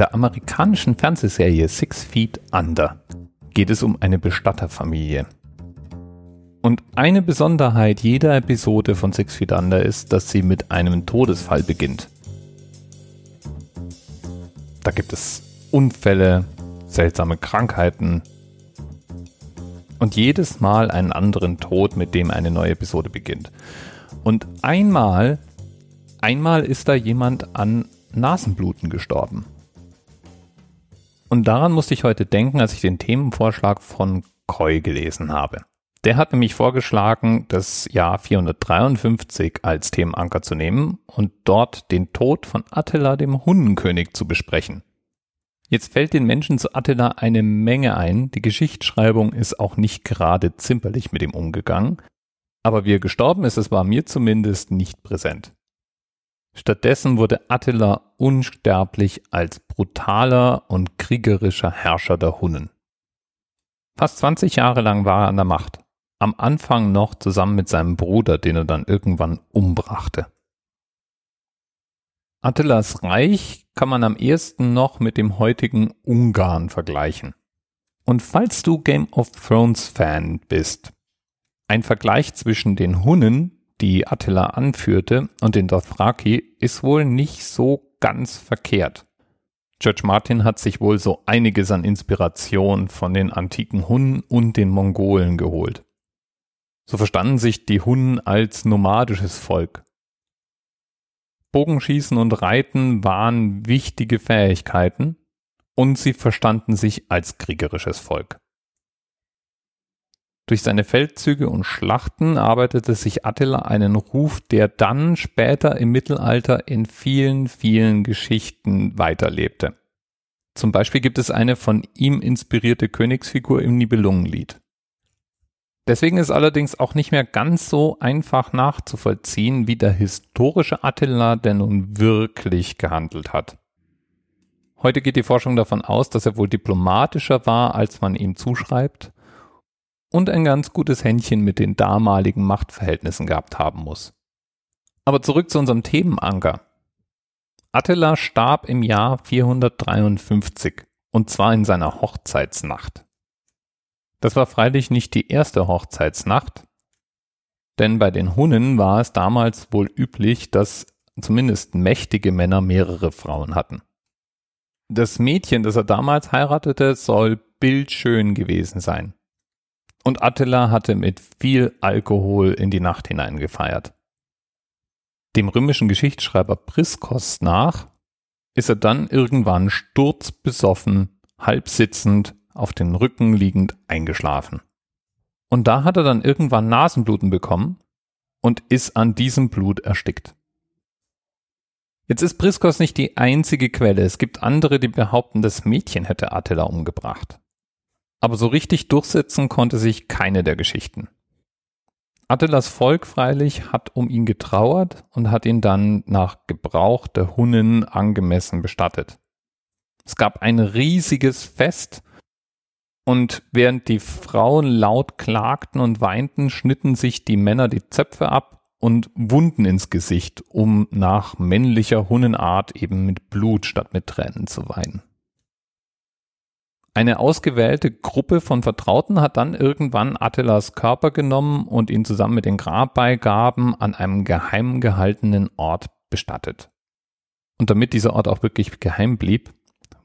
der amerikanischen Fernsehserie Six Feet Under geht es um eine Bestatterfamilie. Und eine Besonderheit jeder Episode von Six Feet Under ist, dass sie mit einem Todesfall beginnt. Da gibt es Unfälle, seltsame Krankheiten und jedes Mal einen anderen Tod, mit dem eine neue Episode beginnt. Und einmal ist da jemand an Nasenbluten gestorben. Und daran musste ich heute denken, als ich den Themenvorschlag von Coy gelesen habe. Der hat nämlich vorgeschlagen, das Jahr 453 als Themenanker zu nehmen und dort den Tod von Attila, dem Hunnenkönig, zu besprechen. Jetzt fällt den Menschen zu Attila eine Menge ein. Die Geschichtsschreibung ist auch nicht gerade zimperlich mit ihm umgegangen. Aber wie er gestorben ist, das war mir zumindest nicht präsent. Stattdessen wurde Attila unsterblich als brutaler und kriegerischer Herrscher der Hunnen. Fast 20 Jahre lang war er an der Macht. Am Anfang noch zusammen mit seinem Bruder, den er dann irgendwann umbrachte. Attilas Reich kann man am ehesten noch mit dem heutigen Ungarn vergleichen. Und falls du Game of Thrones Fan bist, ein Vergleich zwischen den Hunnen, die Attila anführte, und den Dothraki ist wohl nicht so ganz verkehrt. George Martin hat sich wohl so einiges an Inspiration von den antiken Hunnen und den Mongolen geholt. So verstanden sich die Hunnen als nomadisches Volk. Bogenschießen und Reiten waren wichtige Fähigkeiten und sie verstanden sich als kriegerisches Volk. Durch seine Feldzüge und Schlachten arbeitete sich Attila einen Ruf, der dann später im Mittelalter in vielen, vielen Geschichten weiterlebte. Zum Beispiel gibt es eine von ihm inspirierte Königsfigur im Nibelungenlied. Deswegen ist allerdings auch nicht mehr ganz so einfach nachzuvollziehen, wie der historische Attila denn nun wirklich gehandelt hat. Heute geht die Forschung davon aus, dass er wohl diplomatischer war, als man ihm zuschreibt, und ein ganz gutes Händchen mit den damaligen Machtverhältnissen gehabt haben muss. Aber zurück zu unserem Themenanker. Attila starb im Jahr 453, und zwar in seiner Hochzeitsnacht. Das war freilich nicht die erste Hochzeitsnacht, denn bei den Hunnen war es damals wohl üblich, dass zumindest mächtige Männer mehrere Frauen hatten. Das Mädchen, das er damals heiratete, soll bildschön gewesen sein. Und Attila hatte mit viel Alkohol in die Nacht hineingefeiert. Dem römischen Geschichtsschreiber Priskos nach ist er dann irgendwann sturzbesoffen, halbsitzend, auf den Rücken liegend eingeschlafen. Und da hat er dann irgendwann Nasenbluten bekommen und ist an diesem Blut erstickt. Jetzt ist Priskos nicht die einzige Quelle. Es gibt andere, die behaupten, das Mädchen hätte Attila umgebracht. Aber so richtig durchsetzen konnte sich keine der Geschichten. Attilas Volk freilich hat um ihn getrauert und hat ihn dann nach Gebrauch der Hunnen angemessen bestattet. Es gab ein riesiges Fest und während die Frauen laut klagten und weinten, schnitten sich die Männer die Zöpfe ab und Wunden ins Gesicht, um nach männlicher Hunnenart eben mit Blut statt mit Tränen zu weinen. Eine ausgewählte Gruppe von Vertrauten hat dann irgendwann Attilas Körper genommen und ihn zusammen mit den Grabbeigaben an einem geheim gehaltenen Ort bestattet. Und damit dieser Ort auch wirklich geheim blieb,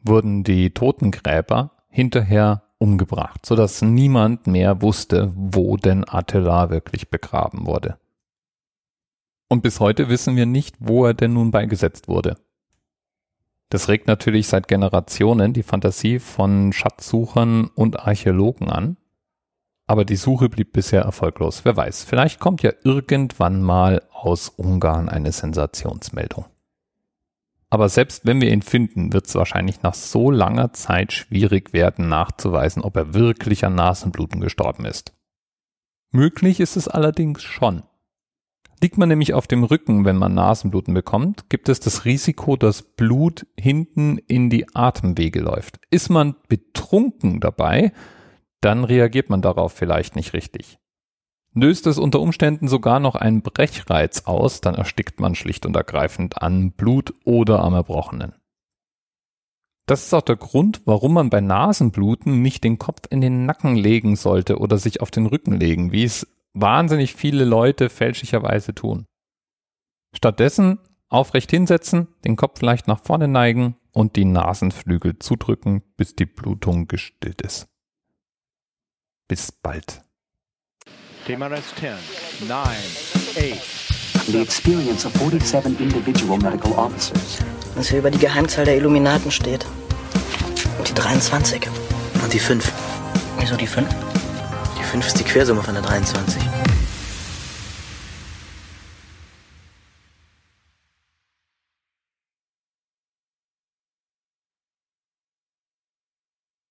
wurden die Totengräber hinterher umgebracht, sodass niemand mehr wusste, wo denn Attila wirklich begraben wurde. Und bis heute wissen wir nicht, wo er denn nun beigesetzt wurde. Das regt natürlich seit Generationen die Fantasie von Schatzsuchern und Archäologen an. Aber die Suche blieb bisher erfolglos. Wer weiß, vielleicht kommt ja irgendwann mal aus Ungarn eine Sensationsmeldung. Aber selbst wenn wir ihn finden, wird es wahrscheinlich nach so langer Zeit schwierig werden, nachzuweisen, ob er wirklich an Nasenbluten gestorben ist. Möglich ist es allerdings schon. Liegt man nämlich auf dem Rücken, wenn man Nasenbluten bekommt, gibt es das Risiko, dass Blut hinten in die Atemwege läuft. Ist man betrunken dabei, dann reagiert man darauf vielleicht nicht richtig. Löst es unter Umständen sogar noch einen Brechreiz aus, dann erstickt man schlicht und ergreifend an Blut oder am Erbrochenen. Das ist auch der Grund, warum man bei Nasenbluten nicht den Kopf in den Nacken legen sollte oder sich auf den Rücken legen, wie es wahnsinnig viele Leute fälschlicherweise tun. Stattdessen aufrecht hinsetzen, den Kopf leicht nach vorne neigen und die Nasenflügel zudrücken, bis die Blutung gestillt ist. Bis bald. Thema Rest 10, 9, 8. The experience of 47 individual medical officers. Was hier über die Geheimzahl der Illuminaten steht. Und die 23. Und die 5. Wieso die 5? Die 5 ist die Quersumme von der 23.